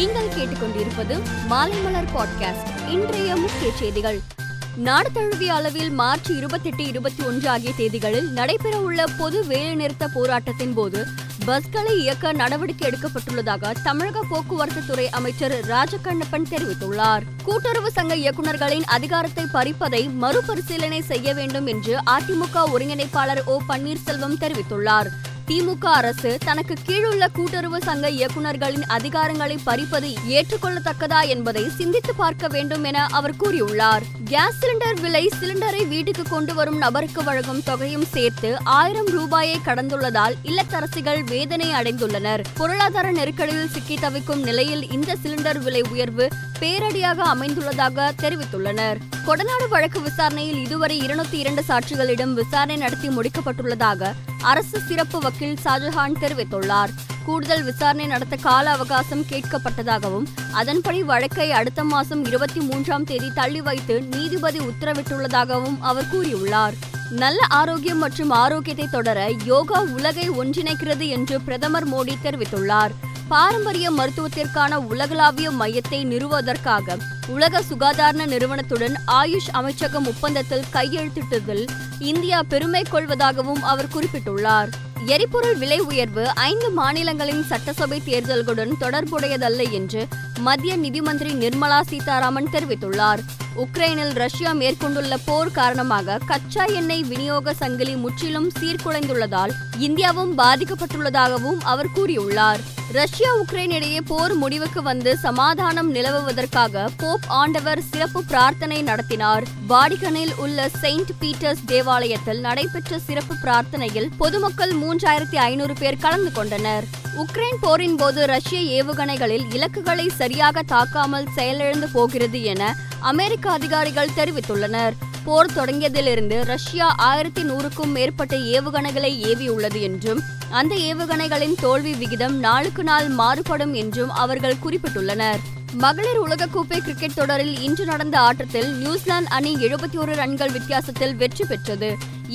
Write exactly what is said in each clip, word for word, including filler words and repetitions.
நீங்கள் கேட்டுக்கொண்டிருப்பது மாலைமலர் பாட்காஸ்ட். இன்றைய முக்கிய செய்திகள். நாடு தழுவிய அளவில் மார்ச் இருபத்தி எட்டு இருபத்தி ஒன்று ஆகிய தேதிகளில் நடைபெறவுள்ள பொது வேலைநிறுத்த போராட்டத்தின் போது பஸ்களை இயக்க நடவடிக்கை எடுக்கப்பட்டுள்ளதாக தமிழக போக்குவரத்து துறை அமைச்சர் ராஜகண்ணப்பன் தெரிவித்துள்ளார். கூட்டுறவு சங்க இயக்குநர்களின் அதிகாரத்தை பறிப்பதை மறுபரிசீலனை செய்ய வேண்டும் என்று அதிமுக ஒருங்கிணைப்பாளர் ஓ பன்னீர்செல்வம் தெரிவித்துள்ளார். திமுக அரசு தனக்கு கீழுள்ள கூட்டுறவு சங்க இயக்குநர்களின் அதிகாரங்களை பறிப்பது ஏற்றுக்கொள்ளத்தக்கதா என்பதை சிந்தித்து பார்க்க வேண்டும் என அவர் கூறியுள்ளார். கேஸ் சிலிண்டர் விலை சிலிண்டரை வீட்டுக்கு கொண்டு வரும் நபருக்கு வழங்கும் தொகையும் சேர்த்து ஆயிரம் ரூபாயை கடந்துள்ளதால் இல்லத்தரசிகள் வேதனை அடைந்துள்ளனர். பொருளாதார நெருக்கடியில் சிக்கி தவிக்கும் நிலையில் இந்த சிலிண்டர் விலை உயர்வு பேரடியாக அமைந்துள்ளதாக தெரிவித்துள்ளனர். கொடநாடு வழக்கு விசாரணையில் இதுவரை இருநூத்தி இரண்டு சாட்சிகளிடம் விசாரணை நடத்தி முடிக்கப்பட்டுள்ளதாக அரசு சிறப்பு வக்கீல் சாஜல் தெரிவித்துள்ளார். கூடுதல் விசாரணை நடத்த கால அவகாசம் கேட்கப்பட்டதாகவும் அதன்படி வழக்கை அடுத்த மாசம் இருபத்தி மூன்றாம் தேதி தள்ளி வைத்து நீதிபதி உத்தரவிட்டுள்ளதாகவும் அவர் கூறியுள்ளார். நல்ல ஆரோக்கியம் மற்றும் ஆரோக்கியத்தை தொடர யோகா உலகை ஒன்றிணைக்கிறது என்று பிரதமர் மோடி தெரிவித்துள்ளார். பாரம்பரிய மருத்துவத்திற்கான உலகளாவிய மையத்தை நிறுவுவதற்காக உலக சுகாதார நிறுவனத்துடன் ஆயுஷ் அமைச்சகம் ஒப்பந்தத்தில் கையெழுத்திட்டதில் இந்தியா பெருமை கொள்வதாகவும் அவர் குறிப்பிட்டுள்ளார். எரிபொருள் விலை உயர்வு ஐந்து மாநிலங்களின் சட்டசபை தேர்தல்களுடன் தொடர்புடையதல்ல என்று மத்திய நிதி மந்திரி நிர்மலா சீதாராமன் தெரிவித்துள்ளார். உக்ரைனில் ரஷ்யா மேற்கொண்டுள்ள போர் காரணமாக கச்சா எண்ணெய் விநியோக சங்கிலி முற்றிலும் சீர்குலைந்துள்ளதால் இந்தியாவும் பாதிக்கப்பட்டுள்ளதாகவும் அவர் கூறியுள்ளார். ரஷ்யா உக்ரைன் இடையே போர் முடிவுக்கு வந்து சமாதானம் நிலவுவதற்காக போப் ஆண்டவர் சிறப்பு பிரார்த்தனை நடத்தினார். வாடிகனில் உள்ள செயிண்ட் பீட்டர்ஸ் தேவாலயத்தில் நடைபெற்ற சிறப்பு பிரார்த்தனையில் பொதுமக்கள் மூன்றாயிரத்தி ஐநூறு பேர் கலந்து கொண்டனர். உக்ரைன் போரின் போது ரஷ்ய ஏவுகணைகளில் இலக்குகளை சரியாக தாக்காமல் செயலிழந்து போகிறது என அமெரிக்க அதிகாரிகள் தெரிவித்துள்ளனர். போர் தொடங்கியதிலிருந்து ரஷ்யா ஆயிரத்தி நூறுக்கும் மேற்பட்ட ஏவுகணைகளை ஏவியுள்ளது என்றும் அந்த ஏவுகணைகளின் தோல்வி விகிதம் நாளுக்கு நாள் மாறுபடும் என்றும் அவர்கள் குறிப்பிட்டுள்ளனர். மகளிர் உலகக்கோப்பை கிரிக்கெட் தொடரில் இன்று நடந்த ஆட்டத்தில் நியூசிலாந்து அணி எழுபத்தி ஒரு ரன்கள் வித்தியாசத்தில் வெற்றி பெற்றது.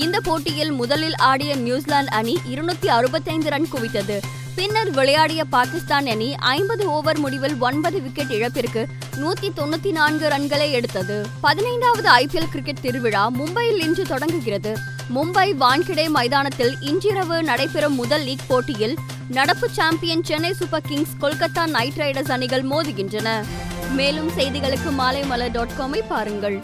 இந்த போட்டியில் முதலில் ஆடிய நியூசிலாந்து அணி இருநூத்தி அறுபத்தி ஐந்து ரன் குவித்தது. பின்னர் விளையாடிய பாகிஸ்தான் அணி ஐம்பது ஓவர் முடிவில் ஒன்பது விக்கெட் இழப்பிற்கு நூத்தி தொண்ணூத்தி நான்கு ரன்களை எடுத்தது. பதினைந்தாவது ஐ பி எல் கிரிக்கெட் திருவிழா மும்பையில் இன்று தொடங்குகிறது. மும்பை வான்கிடே மைதானத்தில் இன்றிரவு நடைபெறும் முதல் லீக் போட்டியில் நடப்பு champion Chennai super kings, Kolkata knight riders அணிகள் மோதுகின்றன. மேலும் செய்திகளுக்கு மாலைமலர் டாட் காமை பாருங்கள்.